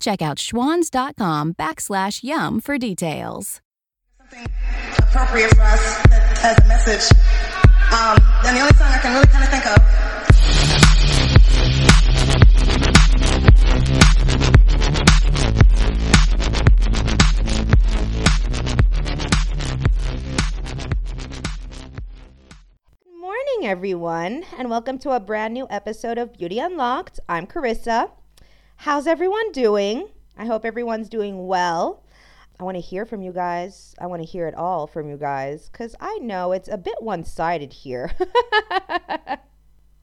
Check out schwans.com/yum for details. Something appropriate for us that has a message. And the only song I can really kind of think of. Good morning, everyone, and welcome to a brand new episode of Beauty Unlocked. I'm Carissa. How's everyone doing? I hope everyone's doing well. I want to hear from you guys. I want to hear it all from you guys because I know it's a bit one-sided here. I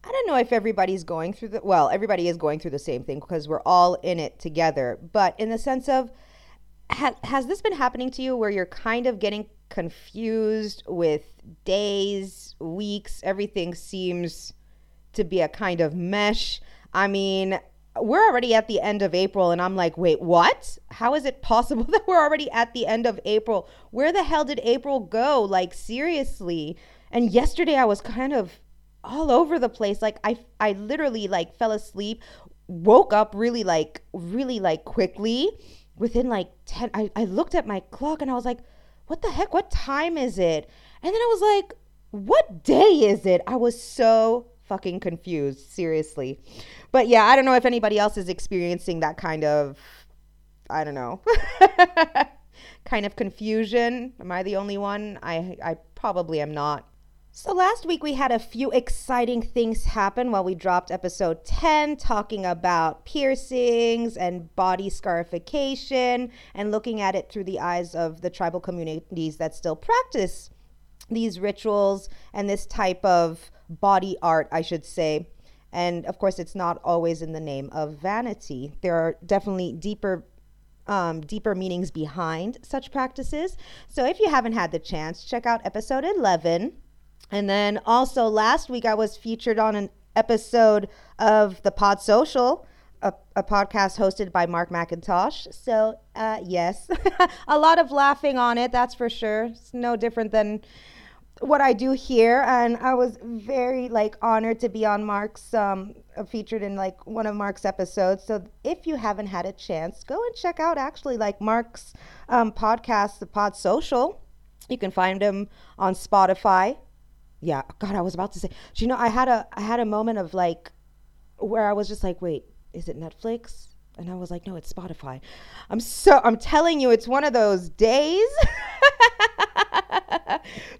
don't know if everybody's going through everybody is going through the same thing because we're all in it together. But in the sense of, has this been happening to you where you're kind of getting confused with days, weeks, everything seems to be a kind of mesh? I mean, we're already at the end of April and I'm like, wait, what? How is it possible that we're already at the end of April? Where the hell did April go? Like, seriously. And yesterday I was kind of all over the place. Like I literally like fell asleep, woke up really quickly within like 10. I looked at my clock and I was like, what the heck? What time is it? And then I was like, what day is it? I was so fucking confused, seriously. But yeah, I don't know if anybody else is experiencing that kind of, I don't know, kind of confusion. Am I the only one? I probably am not. So last week we had a few exciting things happen while we dropped episode 10, talking about piercings and body scarification and looking at it through the eyes of the tribal communities that still practice these rituals and this type of body art, I should say. And of course, it's not always in the name of vanity. There are definitely deeper meanings behind such practices. So if you haven't had the chance, check out episode 11. And then also last week, I was featured on an episode of The Pod Social, a podcast hosted by Mark McIntosh. So yes, a lot of laughing on it, that's for sure. It's no different than what I do here, and I was very honored to be on Mark's featured in one of Mark's episodes. So if you haven't had a chance, go and check out actually Mark's podcast, The Pod Social. You can find him on Spotify. Yeah, God, I was about to say, do you know, I had a moment of where I was just like, wait, is it Netflix? And I was like, no, it's Spotify. I'm telling you, it's one of those days.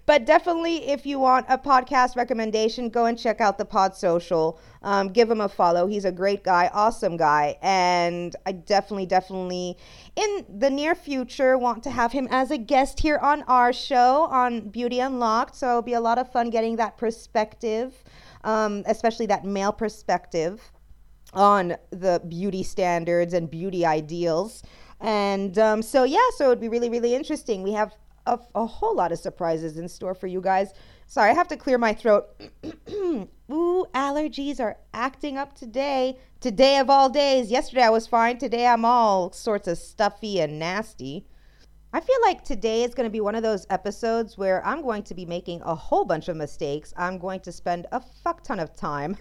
But definitely, if you want a podcast recommendation, go and check out The Pod Social. Give him a follow. He's a great guy, awesome guy. And I definitely in the near future want to have him as a guest here on our show on Beauty Unlocked. So it'll be a lot of fun getting that perspective, especially that male perspective on the beauty standards and beauty ideals. And so it would be really, really interesting. We have a whole lot of surprises in store for you guys. Sorry, I have to clear my throat. Ooh, allergies are acting up today. Today of all days. Yesterday I was fine. Today I'm all sorts of stuffy and nasty. I feel like today is going to be one of those episodes where I'm going to be making a whole bunch of mistakes. I'm going to spend a fuck ton of time.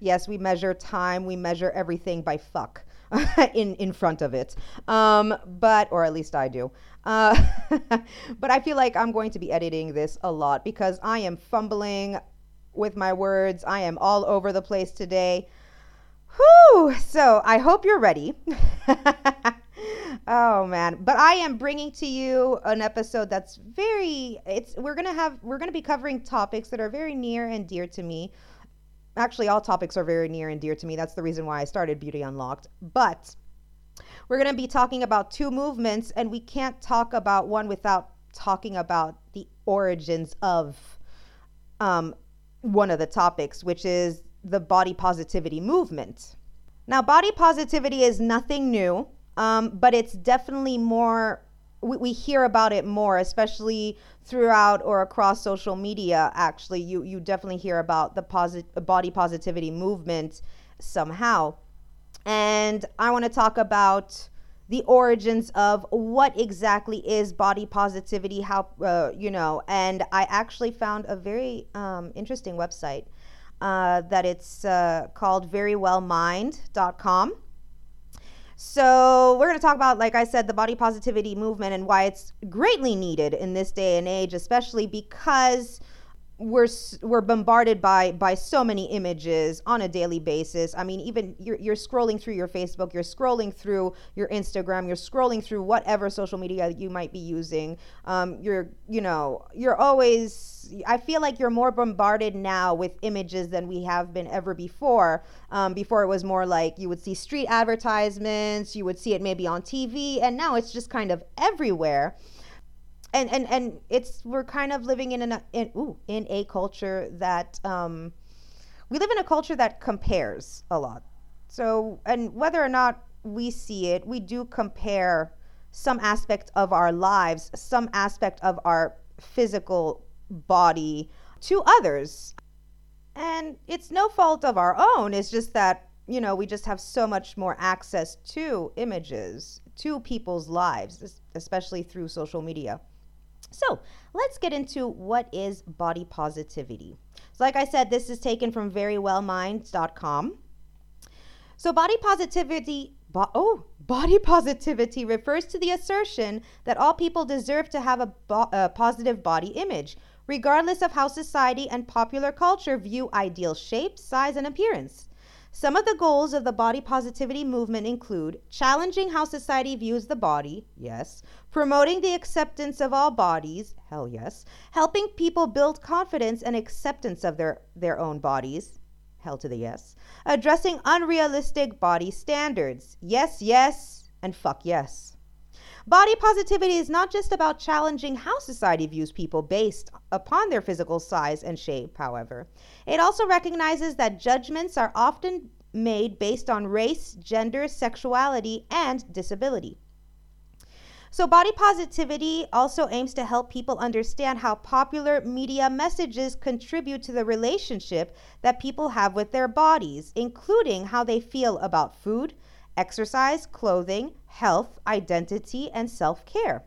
Yes, we measure time. We measure everything by fuck in front of it. Or at least I do. But I feel like I'm going to be editing this a lot because I am fumbling with my words. I am all over the place today. Whew, so I hope you're ready. Oh man, but I am bringing to you an episode that's we're going to be covering topics that are very near and dear to me. Actually, all topics are very near and dear to me. That's the reason why I started Beauty Unlocked. But we're going to be talking about two movements, and we can't talk about one without talking about the origins of one of the topics, which is the body positivity movement. Now, body positivity is nothing new, but it's definitely more, we hear about it more, especially throughout or across social media. Actually, you definitely hear about the body positivity movement somehow. And I want to talk about the origins of what exactly is body positivity, how, and I actually found a very interesting website that it's called verywellmind.com. So we're going to talk about, like I said, the body positivity movement and why it's greatly needed in this day and age, especially because we're bombarded by so many images on a daily basis. I mean, even you're scrolling through your Facebook, you're scrolling through your Instagram, you're scrolling through whatever social media you might be using. You're always, I feel like you're more bombarded now with images than we have been ever before. Before it was more like you would see street advertisements, you would see it maybe on TV, and now it's just kind of everywhere. And we're kind of living in a culture that we live in a culture that compares a lot. So, and whether or not we see it, we do compare some aspect of our lives, some aspect of our physical body to others. And it's no fault of our own. It's just that, we just have so much more access to images, to people's lives, especially through social media. So let's get into what is body positivity. So like I said, this is taken from verywellmind.com. So body positivity refers to the assertion that all people deserve to have a positive body image, regardless of how society and popular culture view ideal shape, size, and appearance. Some of the goals of the body positivity movement include challenging how society views the body, yes, promoting the acceptance of all bodies, hell yes, helping people build confidence and acceptance of their own bodies, hell to the yes, addressing unrealistic body standards, yes, yes, and fuck yes. Body positivity is not just about challenging how society views people based upon their physical size and shape, however. It also recognizes that judgments are often made based on race, gender, sexuality, and disability. So body positivity also aims to help people understand how popular media messages contribute to the relationship that people have with their bodies, including how they feel about food, exercise, clothing, health, identity, and self-care.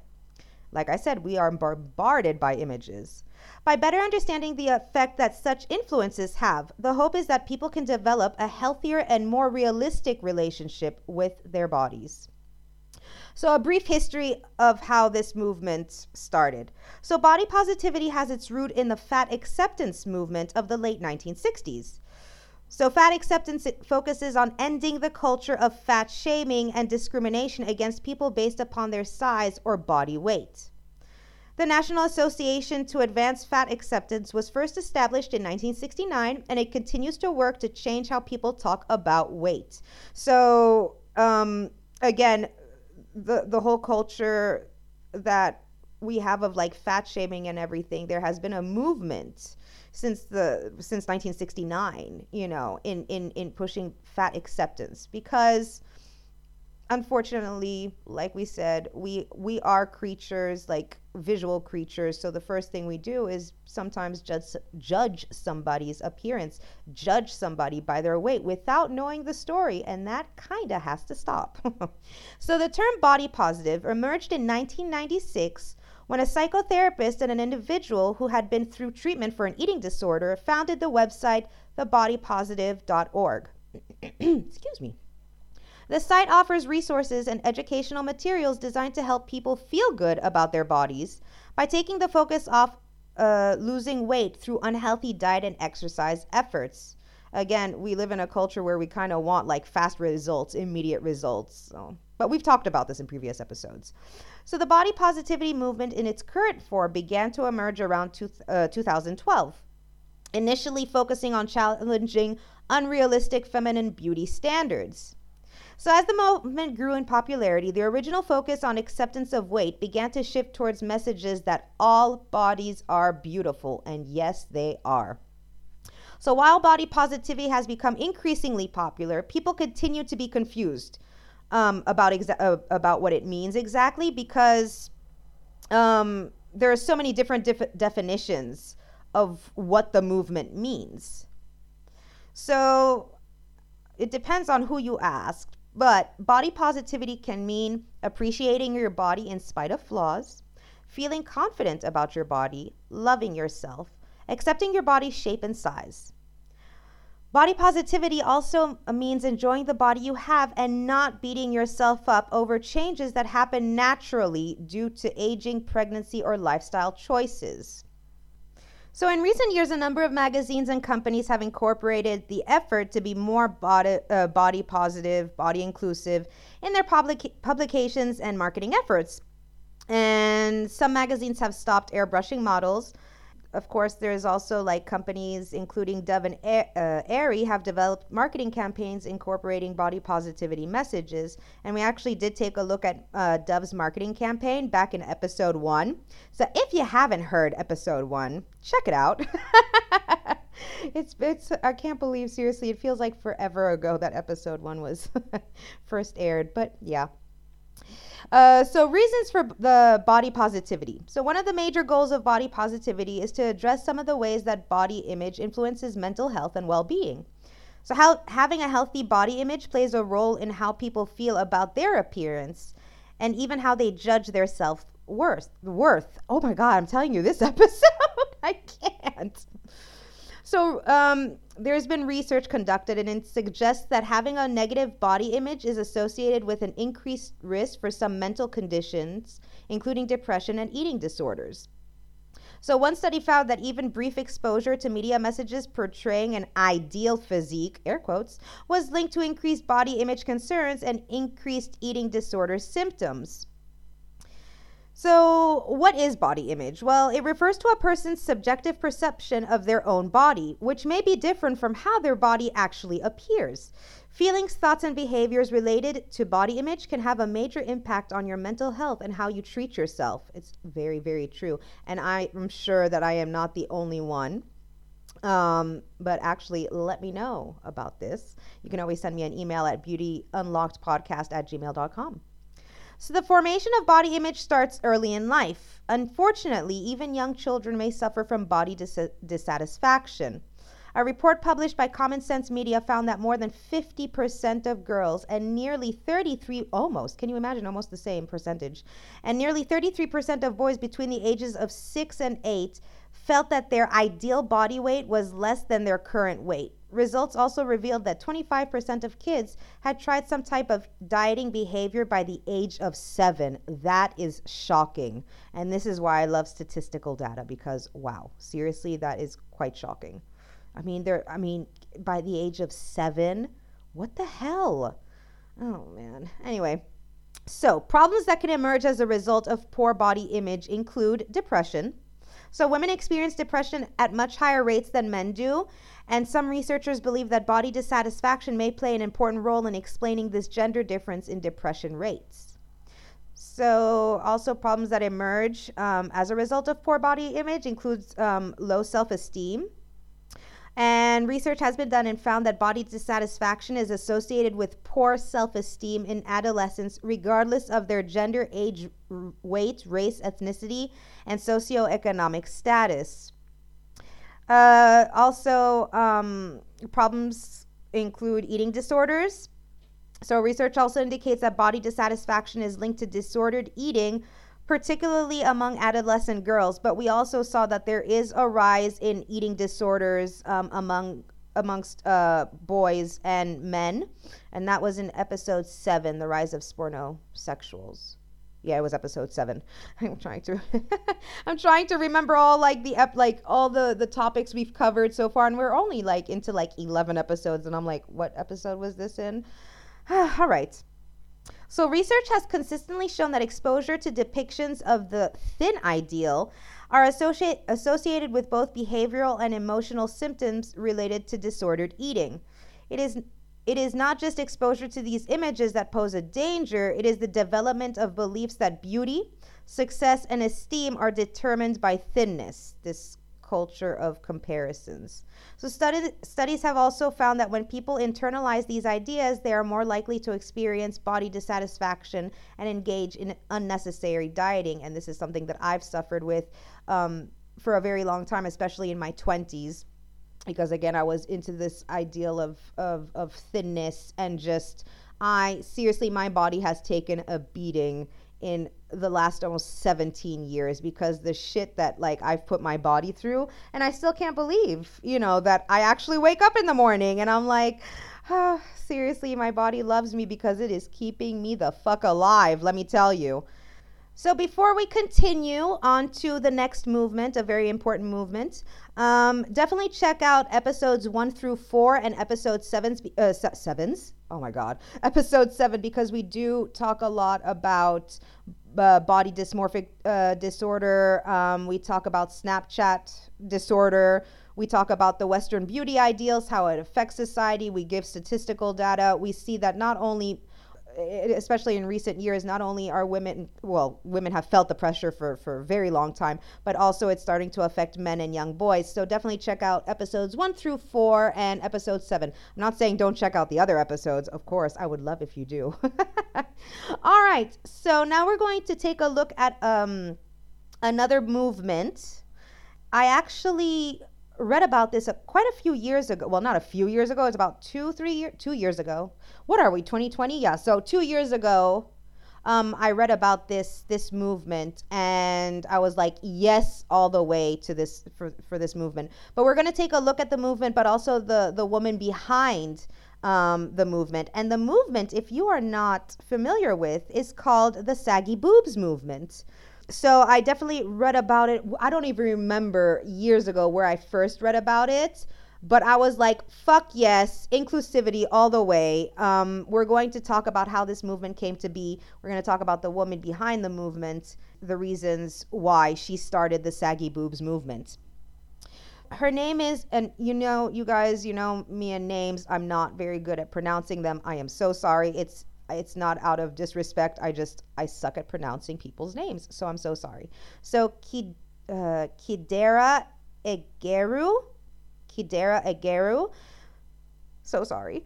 Like I said, we are bombarded by images. By better understanding the effect that such influences have, the hope is that people can develop a healthier and more realistic relationship with their bodies. So a brief history of how this movement started. So body positivity has its root in the fat acceptance movement of the late 1960s. So fat acceptance focuses on ending the culture of fat shaming and discrimination against people based upon their size or body weight. The National Association to Advance Fat Acceptance was first established in 1969, and it continues to work to change how people talk about weight. So again, the whole culture that we have of like fat shaming and everything, there has been a movement since 1969, in pushing fat acceptance, because unfortunately, like we said, we are creatures, like visual creatures. So the first thing we do is sometimes judge somebody's appearance, judge somebody by their weight without knowing the story. And that kind of has to stop. So the term body positive emerged in 1996, when a psychotherapist and an individual who had been through treatment for an eating disorder founded the website thebodypositive.org. Excuse me. The site offers resources and educational materials designed to help people feel good about their bodies by taking the focus off losing weight through unhealthy diet and exercise efforts. again, we live in a culture where we kind of want like fast results, immediate results. So, but we've talked about this in previous episodes. So the body positivity movement in its current form began to emerge around 2012, initially focusing on challenging unrealistic feminine beauty standards. So as the movement grew in popularity, the original focus on acceptance of weight began to shift towards messages that all bodies are beautiful, and yes, they are. So while body positivity has become increasingly popular, people continue to be confused about what it means exactly, because there are so many different definitions of what the movement means. So it depends on who you ask. But body positivity can mean appreciating your body in spite of flaws, feeling confident about your body, loving yourself, accepting your body's shape and size. Body positivity also means enjoying the body you have and not beating yourself up over changes that happen naturally due to aging, pregnancy, or lifestyle choices. So in recent years, a number of magazines and companies have incorporated the effort to be more body positive, body inclusive in their publications and marketing efforts. And some magazines have stopped airbrushing models. Of course, there's also like companies including Dove and Aerie have developed marketing campaigns incorporating body positivity messages. And we actually did take a look at Dove's marketing campaign back in episode 1. So if you haven't heard episode 1, check it out. It's I can't believe, seriously, it feels like forever ago that episode 1 was first aired, but yeah. So reasons for the body positivity. So one of the major goals of body positivity is to address some of the ways that body image influences mental health and well-being. So having a healthy body image plays a role in how people feel about their appearance and even how they judge their self-worth. Oh my God, I'm telling you, this episode, I can't. So there's been research conducted, and it suggests that having a negative body image is associated with an increased risk for some mental conditions, including depression and eating disorders. So one study found that even brief exposure to media messages portraying an ideal physique, air quotes, was linked to increased body image concerns and increased eating disorder symptoms. So what is body image? Well, it refers to a person's subjective perception of their own body, which may be different from how their body actually appears. Feelings, thoughts, and behaviors related to body image can have a major impact on your mental health and how you treat yourself. It's very, very true. And I'm sure that I am not the only one. But actually, let me know about this. You can always send me an email at beautyunlockedpodcast@gmail.com. So the formation of body image starts early in life. Unfortunately, even young children may suffer from body dissatisfaction. A report published by Common Sense Media found that more than 50% of girls and nearly 33% of boys between the ages of 6 and 8 felt that their ideal body weight was less than their current weight. Results also revealed that 25% of kids had tried some type of dieting behavior by the age of 7. That is shocking. And this is why I love statistical data, because wow, seriously, that is quite shocking. I mean, by the age of 7, what the hell? Oh man. Anyway, so problems that can emerge as a result of poor body image include depression. So women experience depression at much higher rates than men do, and some researchers believe that body dissatisfaction may play an important role in explaining this gender difference in depression rates. So also problems that emerge as a result of poor body image includes low self-esteem. And research has been done and found that body dissatisfaction is associated with poor self-esteem in adolescents, regardless of their gender, age, weight, race, ethnicity, and socioeconomic status. Also, problems include eating disorders. So research also indicates that body dissatisfaction is linked to disordered eating, particularly among adolescent girls. But we also saw that there is a rise in eating disorders amongst boys and men. And that was in episode 7, the rise of spornosexuals. Yeah, it was episode 7. I'm trying to remember all the topics we've covered so far, and we're only into 11 episodes, and I'm like, what episode was this in? All right. So research has consistently shown that exposure to depictions of the thin ideal are associated with both behavioral and emotional symptoms related to disordered eating. It is not just exposure to these images that pose a danger, it is the development of beliefs that beauty, success, and esteem are determined by thinness, this culture of comparisons. So studies have also found that when people internalize these ideas, they are more likely to experience body dissatisfaction and engage in unnecessary dieting. And this is something that I've suffered with for a very long time, especially in my 20s. Because again, I was into this ideal of thinness, and just my body has taken a beating in the last almost 17 years because the shit that I've put my body through, and I still can't believe, that I actually wake up in the morning and I'm like, oh, seriously, my body loves me because it is keeping me the fuck alive, let me tell you. So before we continue on to the next movement, a very important movement, definitely check out episodes 1-4 and episode 7. Oh my God, episode 7, because we do talk a lot about body dysmorphic disorder. We talk about Snapchat disorder. We talk about the Western beauty ideals, how it affects society. We give statistical data. We see that not only, especially in recent years, not only are women have felt the pressure for a very long time, but also it's starting to affect men and young boys. So definitely check out episodes 1-4 and episode 7. I'm not saying don't check out the other episodes. Of course, I would love if you do. All right. So now we're going to take a look at another movement. I actually read about this quite a few years ago. Well, not a few years ago. It's about 2 years ago. What are we, 2020? Yeah, so 2 years ago, I read about this movement, and I was like, yes, all the way to this for this movement. But we're going to take a look at the movement, but also the woman behind the movement. And the movement, if you are not familiar with, is called the Saggy Boobs Movement. So I definitely read about it. I don't even remember years ago where I first read about it, but I was like, fuck yes, inclusivity all the way. We're going to talk about how this movement came to be. We're going to talk about the woman behind the movement, the reasons why she started the Saggy Boobs Movement. Her name is, and you guys, me and names, I'm not very good at pronouncing them. I am so sorry. It's not out of disrespect. I suck at pronouncing people's names. So I'm so sorry. So Chidera Eggerue. Chidera Eggerue. So sorry.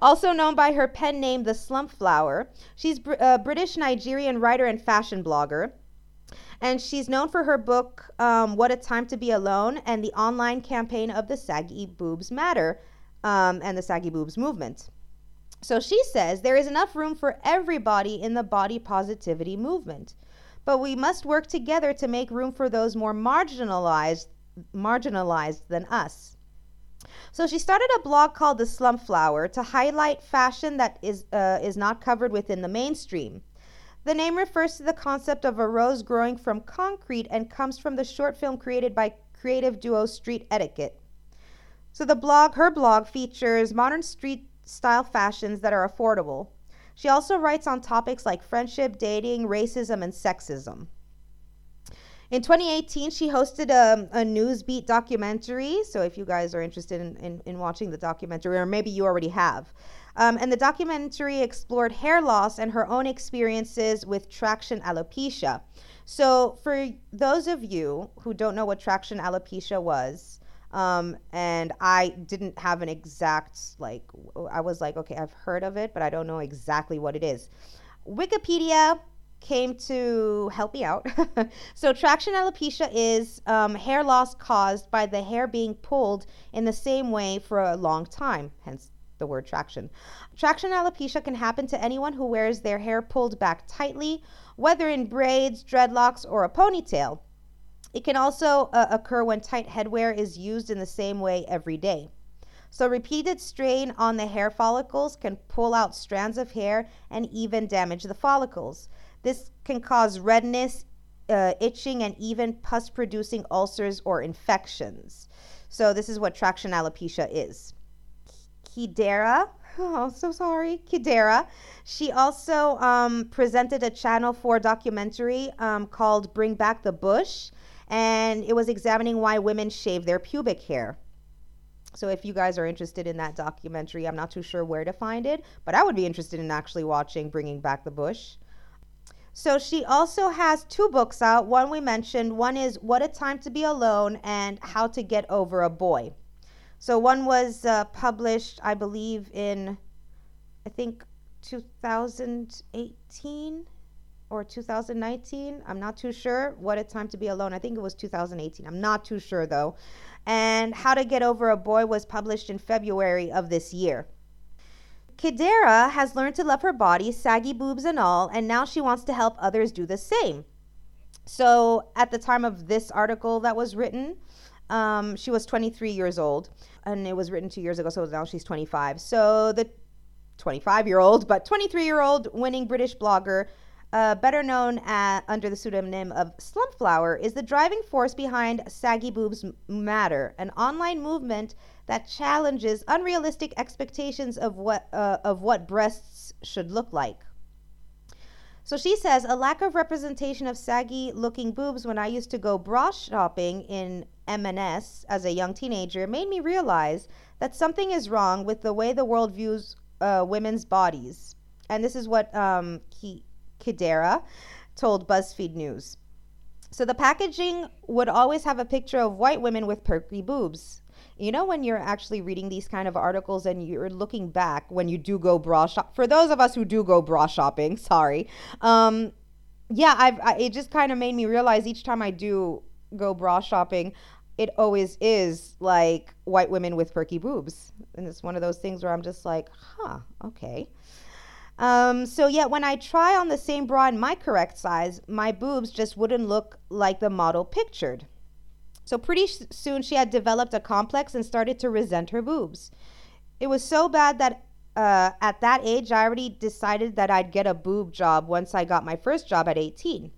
Also known by her pen name, the Slumflower. She's a British Nigerian writer and fashion blogger. And she's known for her book, What a Time to Be Alone, and the online campaign of the Saggy Boobs Matter and the Saggy Boobs Movement. So she says, there is enough room for everybody in the body positivity movement, but we must work together to make room for those more marginalized than us. So she started a blog called The Slumflower to highlight fashion that is not covered within the mainstream. The name refers to the concept of a rose growing from concrete and comes from the short film created by creative duo Street Etiquette. So her blog features modern street style fashions that are affordable. She also writes on topics like friendship, dating, racism, and sexism. In 2018, she hosted a Newsbeat documentary. So if you guys are interested in watching the documentary, or maybe you already have. And the documentary explored hair loss and her own experiences with traction alopecia. So for those of you who don't know what traction alopecia was, and I didn't have an exact, I was like, okay, I've heard of it, but I don't know exactly what it is. Wikipedia came to help me out. So traction alopecia is hair loss caused by the hair being pulled in the same way for a long time, hence the word traction. Traction alopecia can happen to anyone who wears their hair pulled back tightly, whether in braids, dreadlocks, or a ponytail. It can also occur when tight headwear is used in the same way every day. So repeated strain on the hair follicles can pull out strands of hair and even damage the follicles. This can cause redness, itching, and even pus-producing ulcers or infections. So this is what traction alopecia is. Chidera, oh, so sorry, Chidera. She also presented a Channel 4 documentary called Bring Back the Bush, and it was examining why women shave their pubic hair. So if you guys are interested in that documentary, I'm not too sure where to find it, but I would be interested in actually watching Bringing Back the Bush. So she also has two books out. One we mentioned. One is What a Time to Be Alone and How to Get Over a Boy. So one was published, I believe, in, I think, 2018 or 2019. I'm not too sure. What a Time to Be Alone. I think it was 2018. I'm not too sure, though. And How to Get Over a Boy was published in February of this year. Chidera has learned to love her body, saggy boobs and all, and now she wants to help others do the same. So at the time of this article that was written, she was 23 years old, and it was written 2 years ago, so now she's 25. So the 25-year-old, but 23-year-old winning British blogger, better known under the pseudonym of Slumflower, is the driving force behind Saggy Boobs Matter, an online movement that challenges unrealistic expectations of what breasts should look like. So she says, a lack of representation of saggy-looking boobs when I used to go bra shopping in M&S as a young teenager made me realize that something is wrong with the way the world views women's bodies. And this is what Chidera told BuzzFeed News. So the packaging would always have a picture of white women with perky boobs. You know, when you're actually reading these kind of articles and you're looking back when you do go bra shop, for those of us who do go bra shopping, sorry. It just kind of made me realize each time I do go bra shopping, it always is like white women with perky boobs. And it's one of those things where I'm just like, huh, okay. When I try on the same bra in my correct size, my boobs just wouldn't look like the model pictured. So pretty soon she had developed a complex and started to resent her boobs. It was so bad that at that age, I already decided that I'd get a boob job once I got my first job at 18.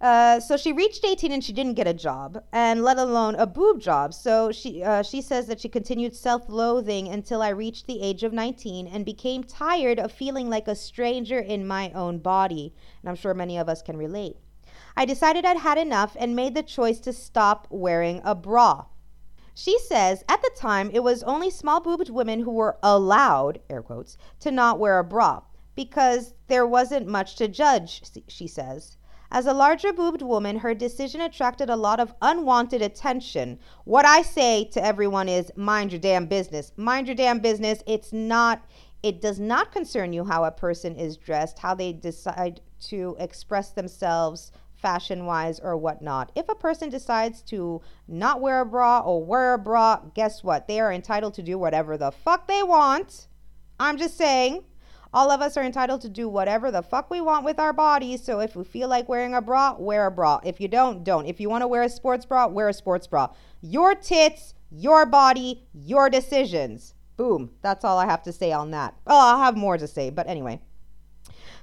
So she reached 18 and she didn't get a job, and let alone a boob job. So she says that she continued self-loathing until I reached the age of 19 and became tired of feeling like a stranger in my own body. And I'm sure many of us can relate. I decided I'd had enough and made the choice to stop wearing a bra. She says, at the time, it was only small-boobed women who were allowed, air quotes, to not wear a bra because there wasn't much to judge, she says. As a larger-boobed woman, her decision attracted a lot of unwanted attention. What I say to everyone is, mind your damn business. Mind your damn business. It does not concern you how a person is dressed, how they decide to express themselves fashion-wise or whatnot. If a person decides to not wear a bra or wear a bra, guess what? They are entitled to do whatever the fuck they want. I'm just saying. All of us are entitled to do whatever the fuck we want with our bodies. So if we feel like wearing a bra, wear a bra. If you don't, don't. If you want to wear a sports bra, wear a sports bra. Your tits, your body, your decisions. Boom. That's all I have to say on that. Oh, I'll have more to say, but anyway.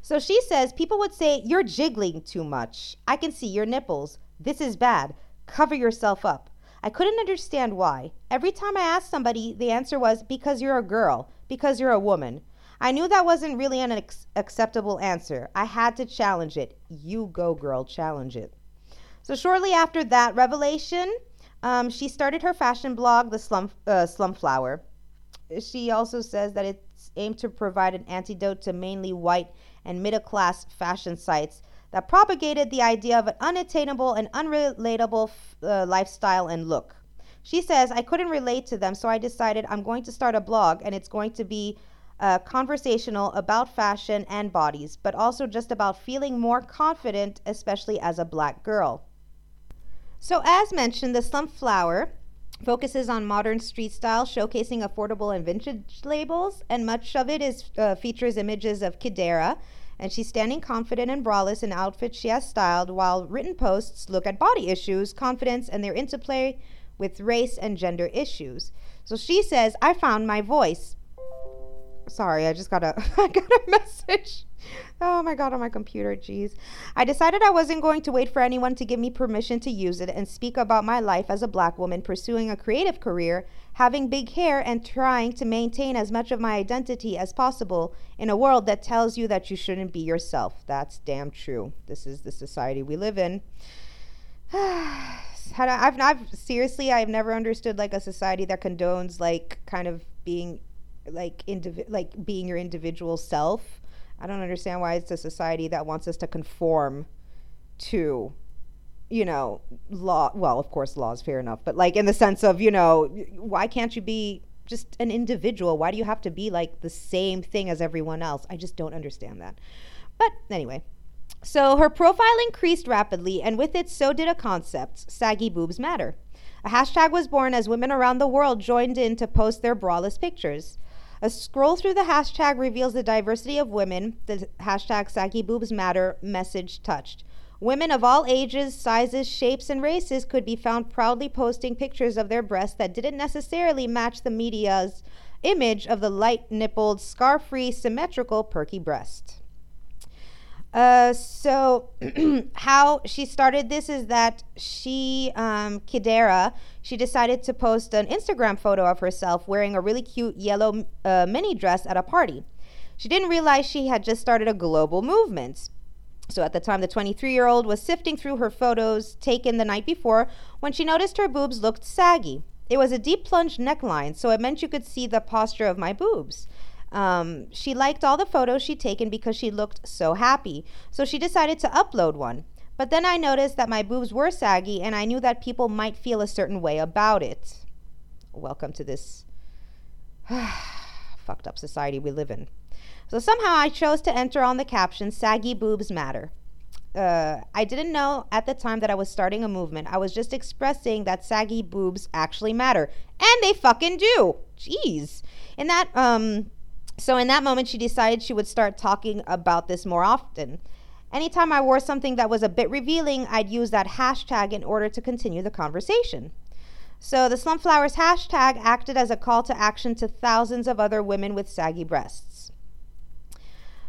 So she says, people would say, you're jiggling too much. I can see your nipples. This is bad. Cover yourself up. I couldn't understand why. Every time I asked somebody, the answer was, because you're a girl, because you're a woman. I knew that wasn't really an acceptable answer. I had to challenge it. You go, girl, challenge it. So shortly after that revelation, she started her fashion blog, The Slumflower. She also says that it's aimed to provide an antidote to mainly white and middle-class fashion sites that propagated the idea of an unattainable and unrelatable lifestyle and look. She says, I couldn't relate to them, so I decided I'm going to start a blog, and it's going to be conversational about fashion and bodies, but also just about feeling more confident, especially as a black girl. So as mentioned, the Slumflower focuses on modern street style, showcasing affordable and vintage labels, and much of it is features images of Chidera, and she's standing confident and braless in outfits she has styled, while written posts look at body issues, confidence, and their interplay with race and gender issues. So she says, I found my voice. Sorry, I just got a message. Oh my God, on my computer, jeez. I decided I wasn't going to wait for anyone to give me permission to use it and speak about my life as a black woman pursuing a creative career, having big hair, and trying to maintain as much of my identity as possible in a world that tells you that you shouldn't be yourself. That's damn true. This is the society we live in. I've never understood like a society that condones like kind of being being your individual self. I don't understand why it's a society that wants us to conform to, you know, law. Well, of course, law is fair enough, but like in the sense of, you know, why can't you be just an individual? Why do you have to be like the same thing as everyone else? I just don't understand that. But anyway, so her profile increased rapidly, and with it, so did a concept, Saggy Boobs Matter. A hashtag was born as women around the world joined in to post their braless pictures. A scroll through the hashtag reveals the diversity of women the hashtag SaggyBoobsMatter message touched. Women of all ages, sizes, shapes, and races could be found proudly posting pictures of their breasts that didn't necessarily match the media's image of the light-nippled, scar-free, symmetrical, perky breast. So how she started this is that she, Chidera, she decided to post an Instagram photo of herself wearing a really cute yellow mini dress at a party. She didn't realize she had just started a global movement. So at the time, the 23-year-old was sifting through her photos taken the night before when she noticed her boobs looked saggy. It was a deep plunged neckline, so it meant you could see the posture of my boobs. She liked all the photos she'd taken because she looked so happy. So she decided to upload one. But then I noticed that my boobs were saggy, and I knew that people might feel a certain way about it. Welcome to this fucked up society we live in. So somehow I chose to enter on the caption, Saggy Boobs Matter. I didn't know at the time that I was starting a movement. I was just expressing that saggy boobs actually matter. And they fucking do. Jeez. So in that moment, she decided she would start talking about this more often. Anytime I wore something that was a bit revealing, I'd use that hashtag in order to continue the conversation. So the Slumflower's hashtag acted as a call to action to thousands of other women with saggy breasts.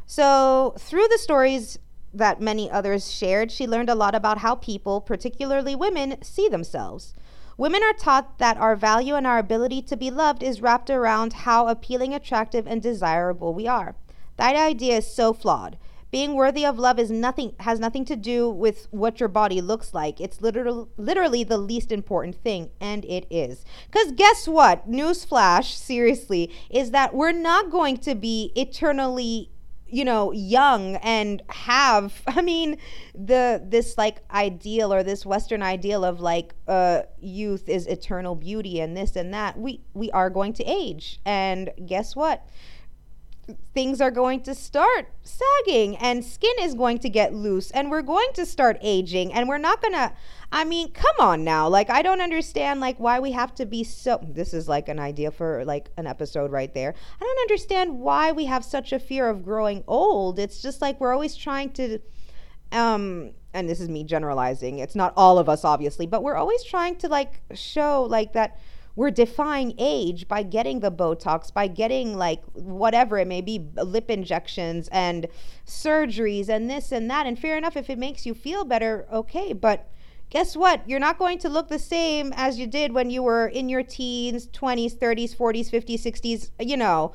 So through the stories that many others shared, she learned a lot about how people, particularly women, see themselves. Women are taught that our value and our ability to be loved is wrapped around how appealing, attractive, and desirable we are. That idea is so flawed. Being worthy of love has nothing to do with what your body looks like. It's literally the least important thing, and it is. Because guess what? Newsflash, seriously, is that we're not going to be eternally, you know, young and have, I mean, this like ideal or this Western ideal of like youth is eternal beauty and this and that. We are going to age, and guess what? Things are going to start sagging, and skin is going to get loose, and we're going to start aging, and we're not gonna, I mean, come on now. Like, I don't understand like why we have to be so, this is like an idea for like an episode right there. I don't understand why we have such a fear of growing old. It's just like we're always trying to and this is me generalizing, it's not all of us obviously, but we're always trying to like show like that we're defying age by getting the Botox, by getting like whatever it may be, lip injections and surgeries and this and that. And fair enough, if it makes you feel better, okay. But guess what? You're not going to look the same as you did when you were in your teens, 20s, 30s, 40s, 50s, 60s, you know,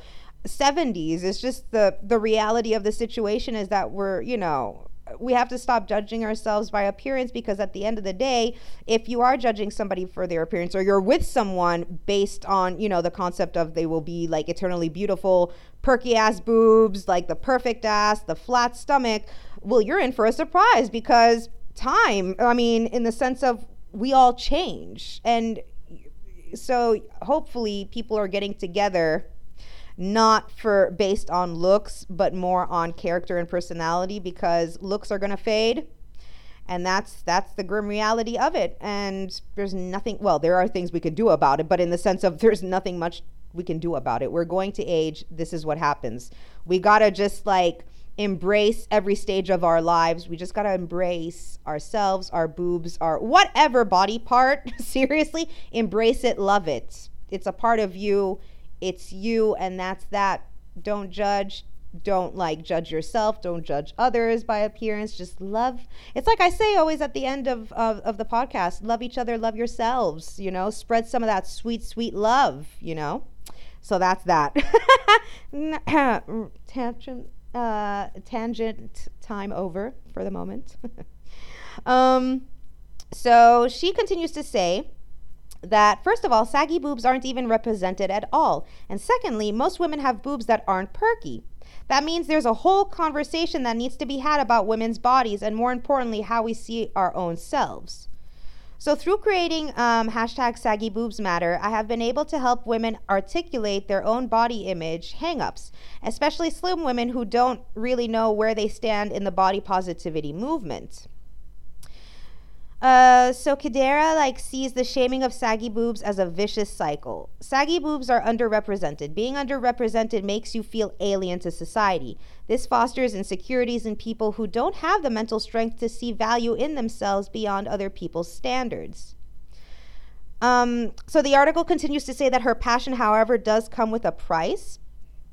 70s. It's just the reality of the situation is that we're, you know, we have to stop judging ourselves by appearance, because at the end of the day, if you are judging somebody for their appearance, or you're with someone based on, you know, the concept of they will be like eternally beautiful, perky ass boobs, like the perfect ass, the flat stomach, well, you're in for a surprise, because time, I mean, in the sense of we all change. And so hopefully people are getting together not for based on looks, but more on character and personality, because looks are gonna fade, and that's the grim reality of it. And there's nothing, well, there are things we could do about it, but in the sense of there's nothing much we can do about it. We're going to age. This is what happens. We gotta just like embrace every stage of our lives. We just gotta embrace ourselves, our boobs, our whatever body part. Seriously, embrace it, love it. It's a part of you. It's you, and that's that. Don't judge. Don't judge yourself. Don't judge others by appearance. Just love. It's like I say always at the end of the podcast, love each other, love yourselves, you know, spread some of that sweet, sweet love, you know. So that's that. Tangent time over for the moment. So she continues to say that, first of all, saggy boobs aren't even represented at all. And secondly, most women have boobs that aren't perky. That means there's a whole conversation that needs to be had about women's bodies and, more importantly, how we see our own selves. So through creating #SaggyBoobsMatter, I have been able to help women articulate their own body image hang-ups, especially slim women who don't really know where they stand in the body positivity movement. So Chidera sees the shaming of saggy boobs as a vicious cycle. Saggy boobs are underrepresented. Being underrepresented makes you feel alien to society. This fosters insecurities in people who don't have the mental strength to see value in themselves beyond other people's standards. So the article continues to say that her passion, however, does come with a price.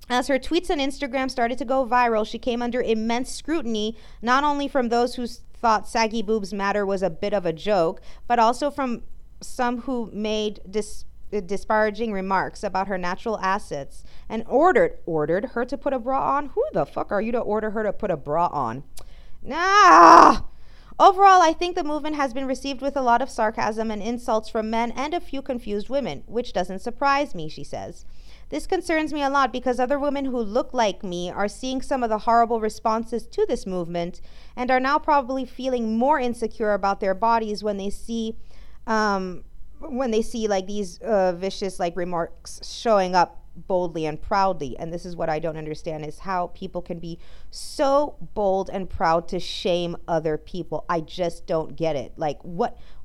As her tweets and Instagram started to go viral, she came under immense scrutiny, not only from those who thought saggy boobs matter was a bit of a joke, but also from some who made disparaging remarks about her natural assets and ordered her to put a bra on. Who the fuck are you to order her to put a bra on? Nah. Overall, I think the movement has been received with a lot of sarcasm and insults from men and a few confused women, which doesn't surprise me, she says. This concerns me a lot because other women who look like me are seeing some of the horrible responses to this movement and are now probably feeling more insecure about their bodies when they see these vicious remarks showing up boldly and proudly. And this is what I don't understand, is how people can be so bold and proud to shame other people. I just don't get it.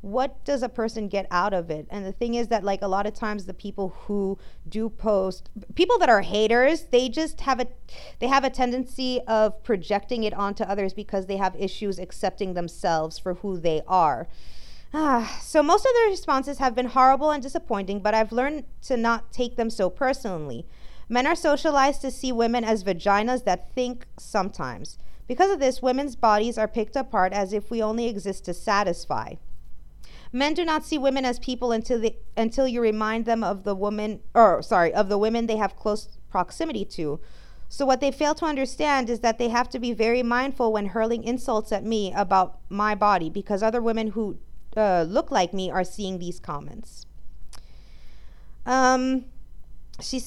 What does a person get out of it? And the thing is that a lot of times the people who do post, people that are haters, they just have a tendency of projecting it onto others because they have issues accepting themselves for who they are. So most of the responses have been horrible and disappointing, but I've learned to not take them so personally. Men are socialized to see women as vaginas that think sometimes. Because of this, women's bodies are picked apart as if we only exist to satisfy. Men do not see women as people until you remind them of the women they have close proximity to. So what they fail to understand is that they have to be very mindful when hurling insults at me about my body, because other women who look like me are seeing these comments. She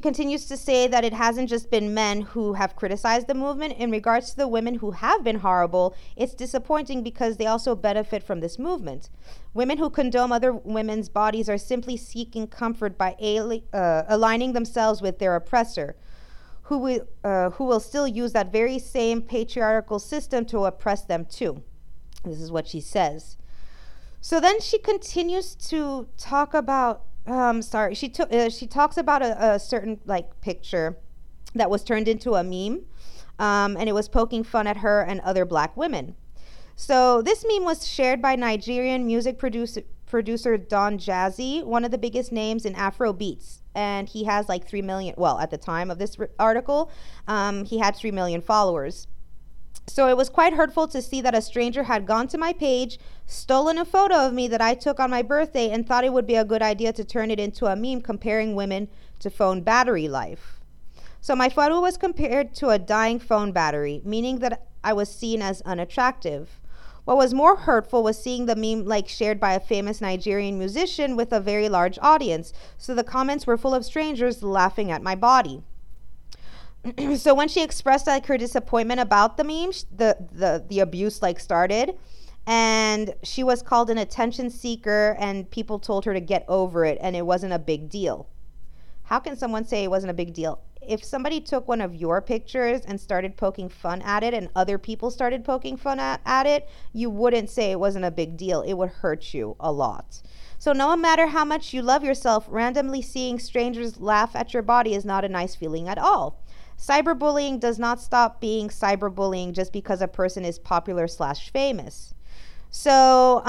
continues to say that it hasn't just been men who have criticized the movement. In regards to the women who have been horrible, it's disappointing because they also benefit from this movement. Women who condone other women's bodies are simply seeking comfort by aligning themselves with their oppressor, who will still use that very same patriarchal system to oppress them too. This is what she says. So then she continues to talk about she talks about a certain picture that was turned into a meme, and it was poking fun at her and other black women. So this meme was shared by Nigerian music producer Don Jazzy, one of the biggest names in Afro beats, and he has 3 million. Well, at the time of this article, he had 3 million followers. So it was quite hurtful to see that a stranger had gone to my page, stolen a photo of me that I took on my birthday, and thought it would be a good idea to turn it into a meme comparing women to phone battery life. So my photo was compared to a dying phone battery, meaning that I was seen as unattractive. What was more hurtful was seeing the meme shared by a famous Nigerian musician with a very large audience. So the comments were full of strangers laughing at my body. So when she expressed her disappointment about the meme, the abuse started, and she was called an attention seeker, and people told her to get over it and it wasn't a big deal. How can someone say it wasn't a big deal? If somebody took one of your pictures and started poking fun at it, and other people started poking fun at it, you wouldn't say it wasn't a big deal. It would hurt you a lot. So no matter how much you love yourself, randomly seeing strangers laugh at your body is not a nice feeling at all. Cyberbullying does not stop being cyberbullying just because a person is popular/famous. So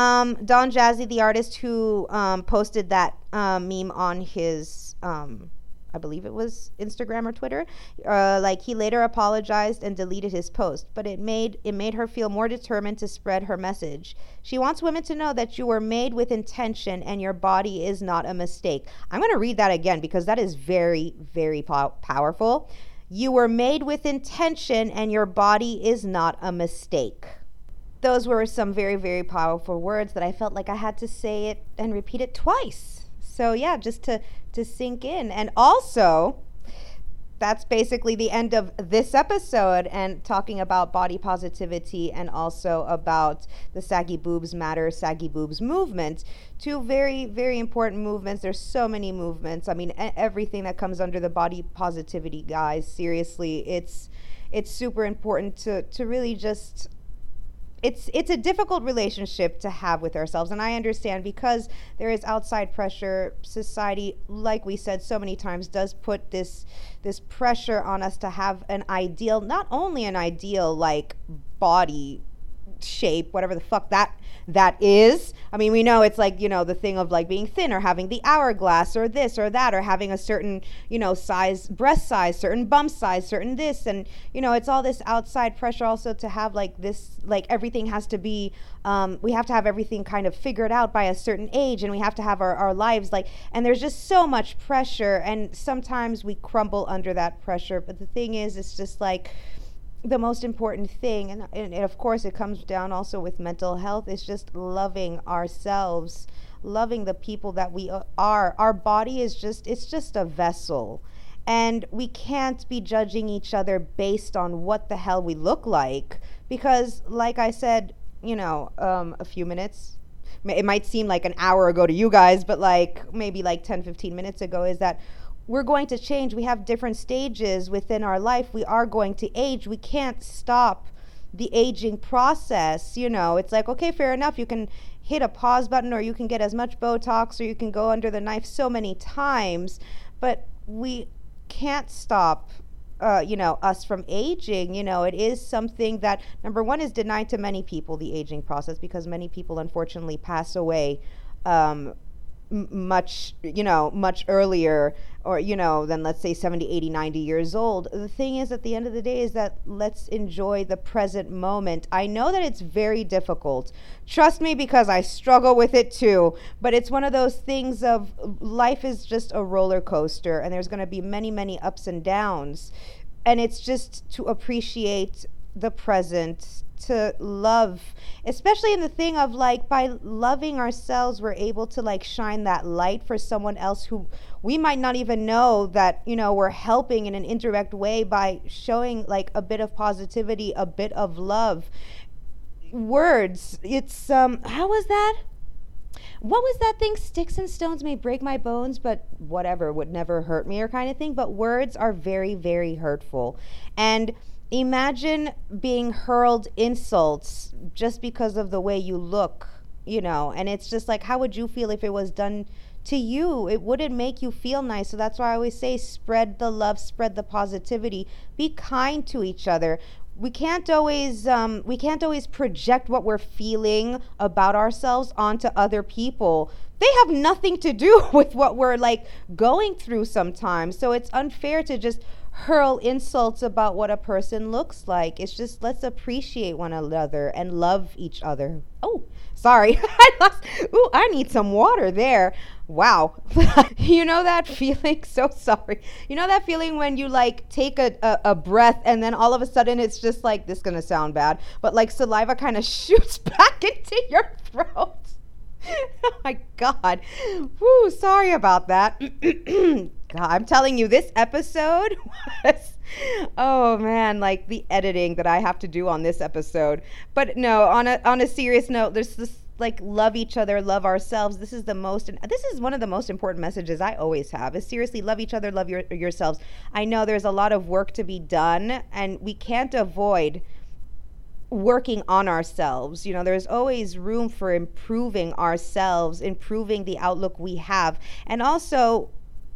Don Jazzy, the artist who posted that meme on his I believe it was Instagram or Twitter. Like, he later apologized and deleted his post, but it made her feel more determined to spread her message. She wants women to know that you were made with intention and your body is not a mistake. I'm going to read that again because that is very, very powerful. You were made with intention and your body is not a mistake. Those were some very, very powerful words that I felt like I had to say it and repeat it twice. So yeah, just to sink in. And also, that's basically the end of this episode and talking about body positivity and also about the Saggy Boobs Matter, Saggy Boobs movement. Two very, very important movements. There's so many movements. I mean, everything that comes under the body positivity, guys, seriously, it's super important to really just... It's a difficult relationship to have with ourselves, and I understand because there is outside pressure. Society, like we said so many times, does put this pressure on us to have an ideal, not only an ideal like body shape, whatever the fuck that is. I mean, we know it's like, you know, the thing of like being thin or having the hourglass or this or that or having a certain, you know, size, breast size, certain bump size, certain this. And, you know, it's all this outside pressure also to have like this, like everything has to be, we have to have everything kind of figured out by a certain age, and we have to have our lives like, and there's just so much pressure, and sometimes we crumble under that pressure. But the thing is, it's just like, the most important thing, and of course it comes down also with mental health, is just loving ourselves, loving the people that we are. Our body is just, it's just a vessel, and we can't be judging each other based on what the hell we look like, because like I said, you know, a few minutes, it might seem like an hour ago to you guys, but like maybe like 10-15 minutes ago, is that we're going to change. We have different stages within our life. We are going to age. We can't stop the aging process. You know, it's like, okay, fair enough. You can hit a pause button, or you can get as much Botox, or you can go under the knife so many times, but we can't stop, you know, us from aging. You know, it is something that, number one, is denied to many people, the aging process, because many people unfortunately pass away, much earlier, or, you know, than let's say 70, 80, 90 years old. The thing is, at the end of the day, is that let's enjoy the present moment. I know that it's very difficult. Trust me, because I struggle with it too, but it's one of those things of life is just a roller coaster, and there's going to be many, many ups and downs. And it's just to appreciate the present, to love, especially in the thing of like, by loving ourselves, we're able to like shine that light for someone else who we might not even know that, you know, we're helping in an indirect way by showing like a bit of positivity, a bit of love. Words, it's how was that? What was that thing? Sticks and stones may break my bones, but whatever would never hurt me, or kind of thing. But words are very, very hurtful. And imagine being hurled insults just because of the way you look, you know, and it's just like, how would you feel if it was done to you? It wouldn't make you feel nice. So that's why I always say, spread the love, spread the positivity, be kind to each other. We can't always project what we're feeling about ourselves onto other people. They have nothing to do with what we're like going through sometimes. So it's unfair to just hurl insults about what a person looks like. It's just, let's appreciate one another and love each other. Oh, sorry. Ooh, I need some water there. Wow. You know that feeling? So sorry. You know that feeling when you like take a breath, and then all of a sudden it's just like, this is gonna sound bad, but like saliva kind of shoots back into your throat. Oh my God. Woo, sorry about that. God, I'm telling you, this episode was, oh man, like the editing that I have to do on this episode. But no, on a serious note, there's this like, love each other, love ourselves. This is one of the most important messages I always have, is seriously, love each other, love yourselves. I know there's a lot of work to be done, and we can't avoid working on ourselves. You know, there's always room for improving ourselves, improving the outlook we have. And also,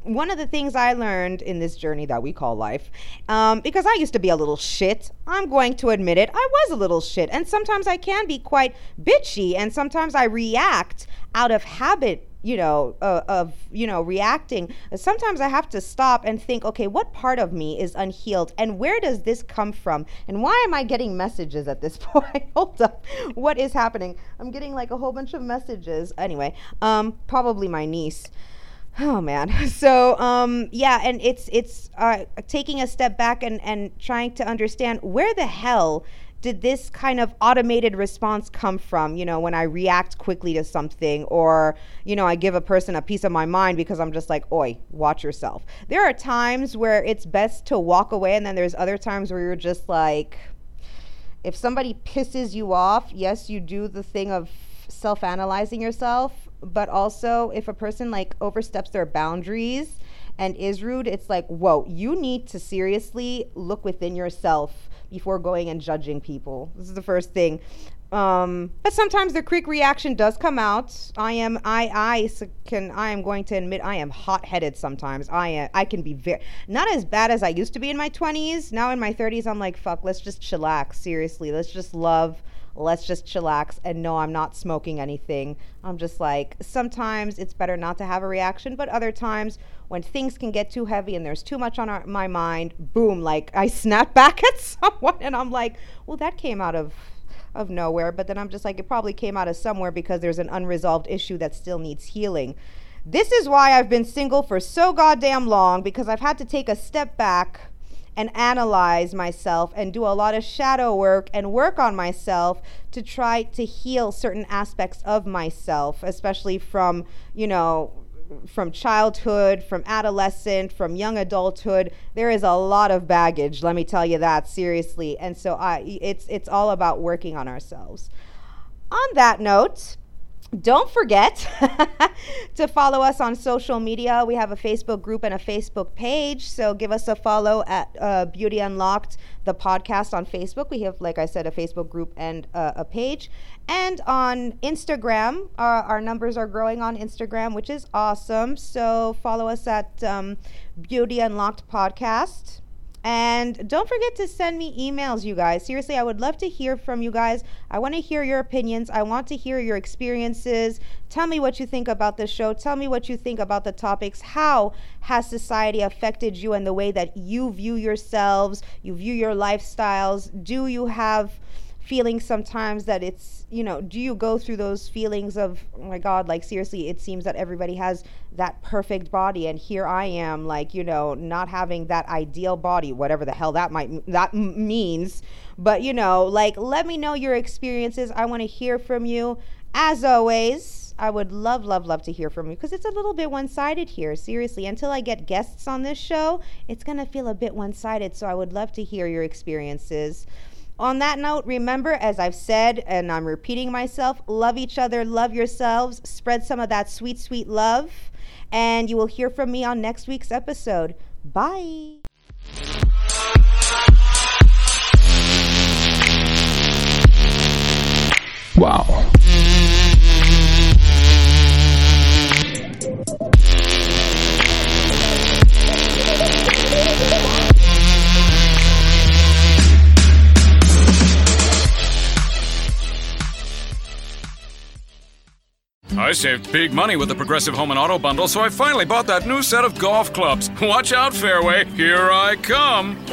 one of the things I learned in this journey that we call life, because I used to be a little shit, I'm going to admit it, I was a little shit. And sometimes I can be quite bitchy, and sometimes I react out of habit, reacting, sometimes I have to stop and think, okay, what part of me is unhealed and where does this come from? And why am I getting messages at this point? Hold up, what is happening? I'm getting like a whole bunch of messages. Anyway, probably my niece. Oh man. So yeah, and it's taking a step back and trying to understand where the hell did this kind of automated response come from? You know, when I react quickly to something, or, you know, I give a person a piece of my mind because I'm just like, oi, watch yourself. There are times where it's best to walk away, and then there's other times where you're just like, if somebody pisses you off, yes, you do the thing of self-analyzing yourself, but also if a person like oversteps their boundaries and is rude, it's like, whoa, you need to seriously look within yourself before going and judging people. This is the first thing. But sometimes the quick reaction does come out. I am going to admit I am hot-headed sometimes. I can be very, not as bad as I used to be in my 20s. Now in my 30s, I'm like, fuck, let's just chillax. Seriously, let's just love. Let's just chillax. And no, I'm not smoking anything. I'm just like, sometimes it's better not to have a reaction, but other times when things can get too heavy and there's too much on my mind, boom, like I snap back at someone and I'm like, well, that came out of nowhere. But then I'm just like, it probably came out of somewhere because there's an unresolved issue that still needs healing. This is why I've been single for so goddamn long, because I've had to take a step back and analyze myself and do a lot of shadow work and work on myself to try to heal certain aspects of myself, especially from, you know, from childhood, from adolescent, from young adulthood. There is a lot of baggage, let me tell you that, seriously. And so it's all about working on ourselves. On that note, don't forget to follow us on social media. We have a Facebook group and a Facebook page, so give us a follow at Beauty Unlocked, the podcast on Facebook. We have, like I said, a Facebook group and a page. And on Instagram, our numbers are growing on Instagram, which is awesome. So follow us at Beauty Unlocked Podcast. And don't forget to send me emails, you guys. Seriously, I would love to hear from you guys. I want to hear your opinions. I want to hear your experiences. Tell me what you think about the show. Tell me what you think about the topics. How has society affected you and the way that you view yourselves, you view your lifestyles? Do you have feelings sometimes that it's, you know, do you go through those feelings of, oh my God, like seriously, it seems that everybody has that perfect body and here I am, like, you know, not having that ideal body, whatever the hell that means. But, you know, like, let me know your experiences. I want to hear from you. As always, I would love to hear from you, because it's a little bit one-sided here. Seriously, until I get guests on this show, it's going to feel a bit one-sided. So I would love to hear your experiences. On that note, remember, as I've said, and I'm repeating myself, love each other, love yourselves, spread some of that sweet, sweet love, and you will hear from me on next week's episode. Bye. Wow. I saved big money with the Progressive Home and Auto Bundle, so I finally bought that new set of golf clubs. Watch out, fairway. Here I come.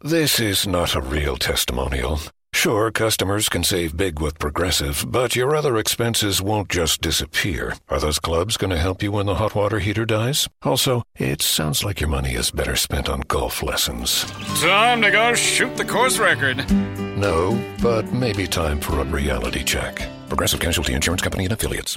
This is not a real testimonial. Sure, customers can save big with Progressive, but your other expenses won't just disappear. Are those clubs going to help you when the hot water heater dies? Also, it sounds like your money is better spent on golf lessons. Time to go shoot the course record. No, but maybe time for a reality check. Progressive Casualty Insurance Company and affiliates.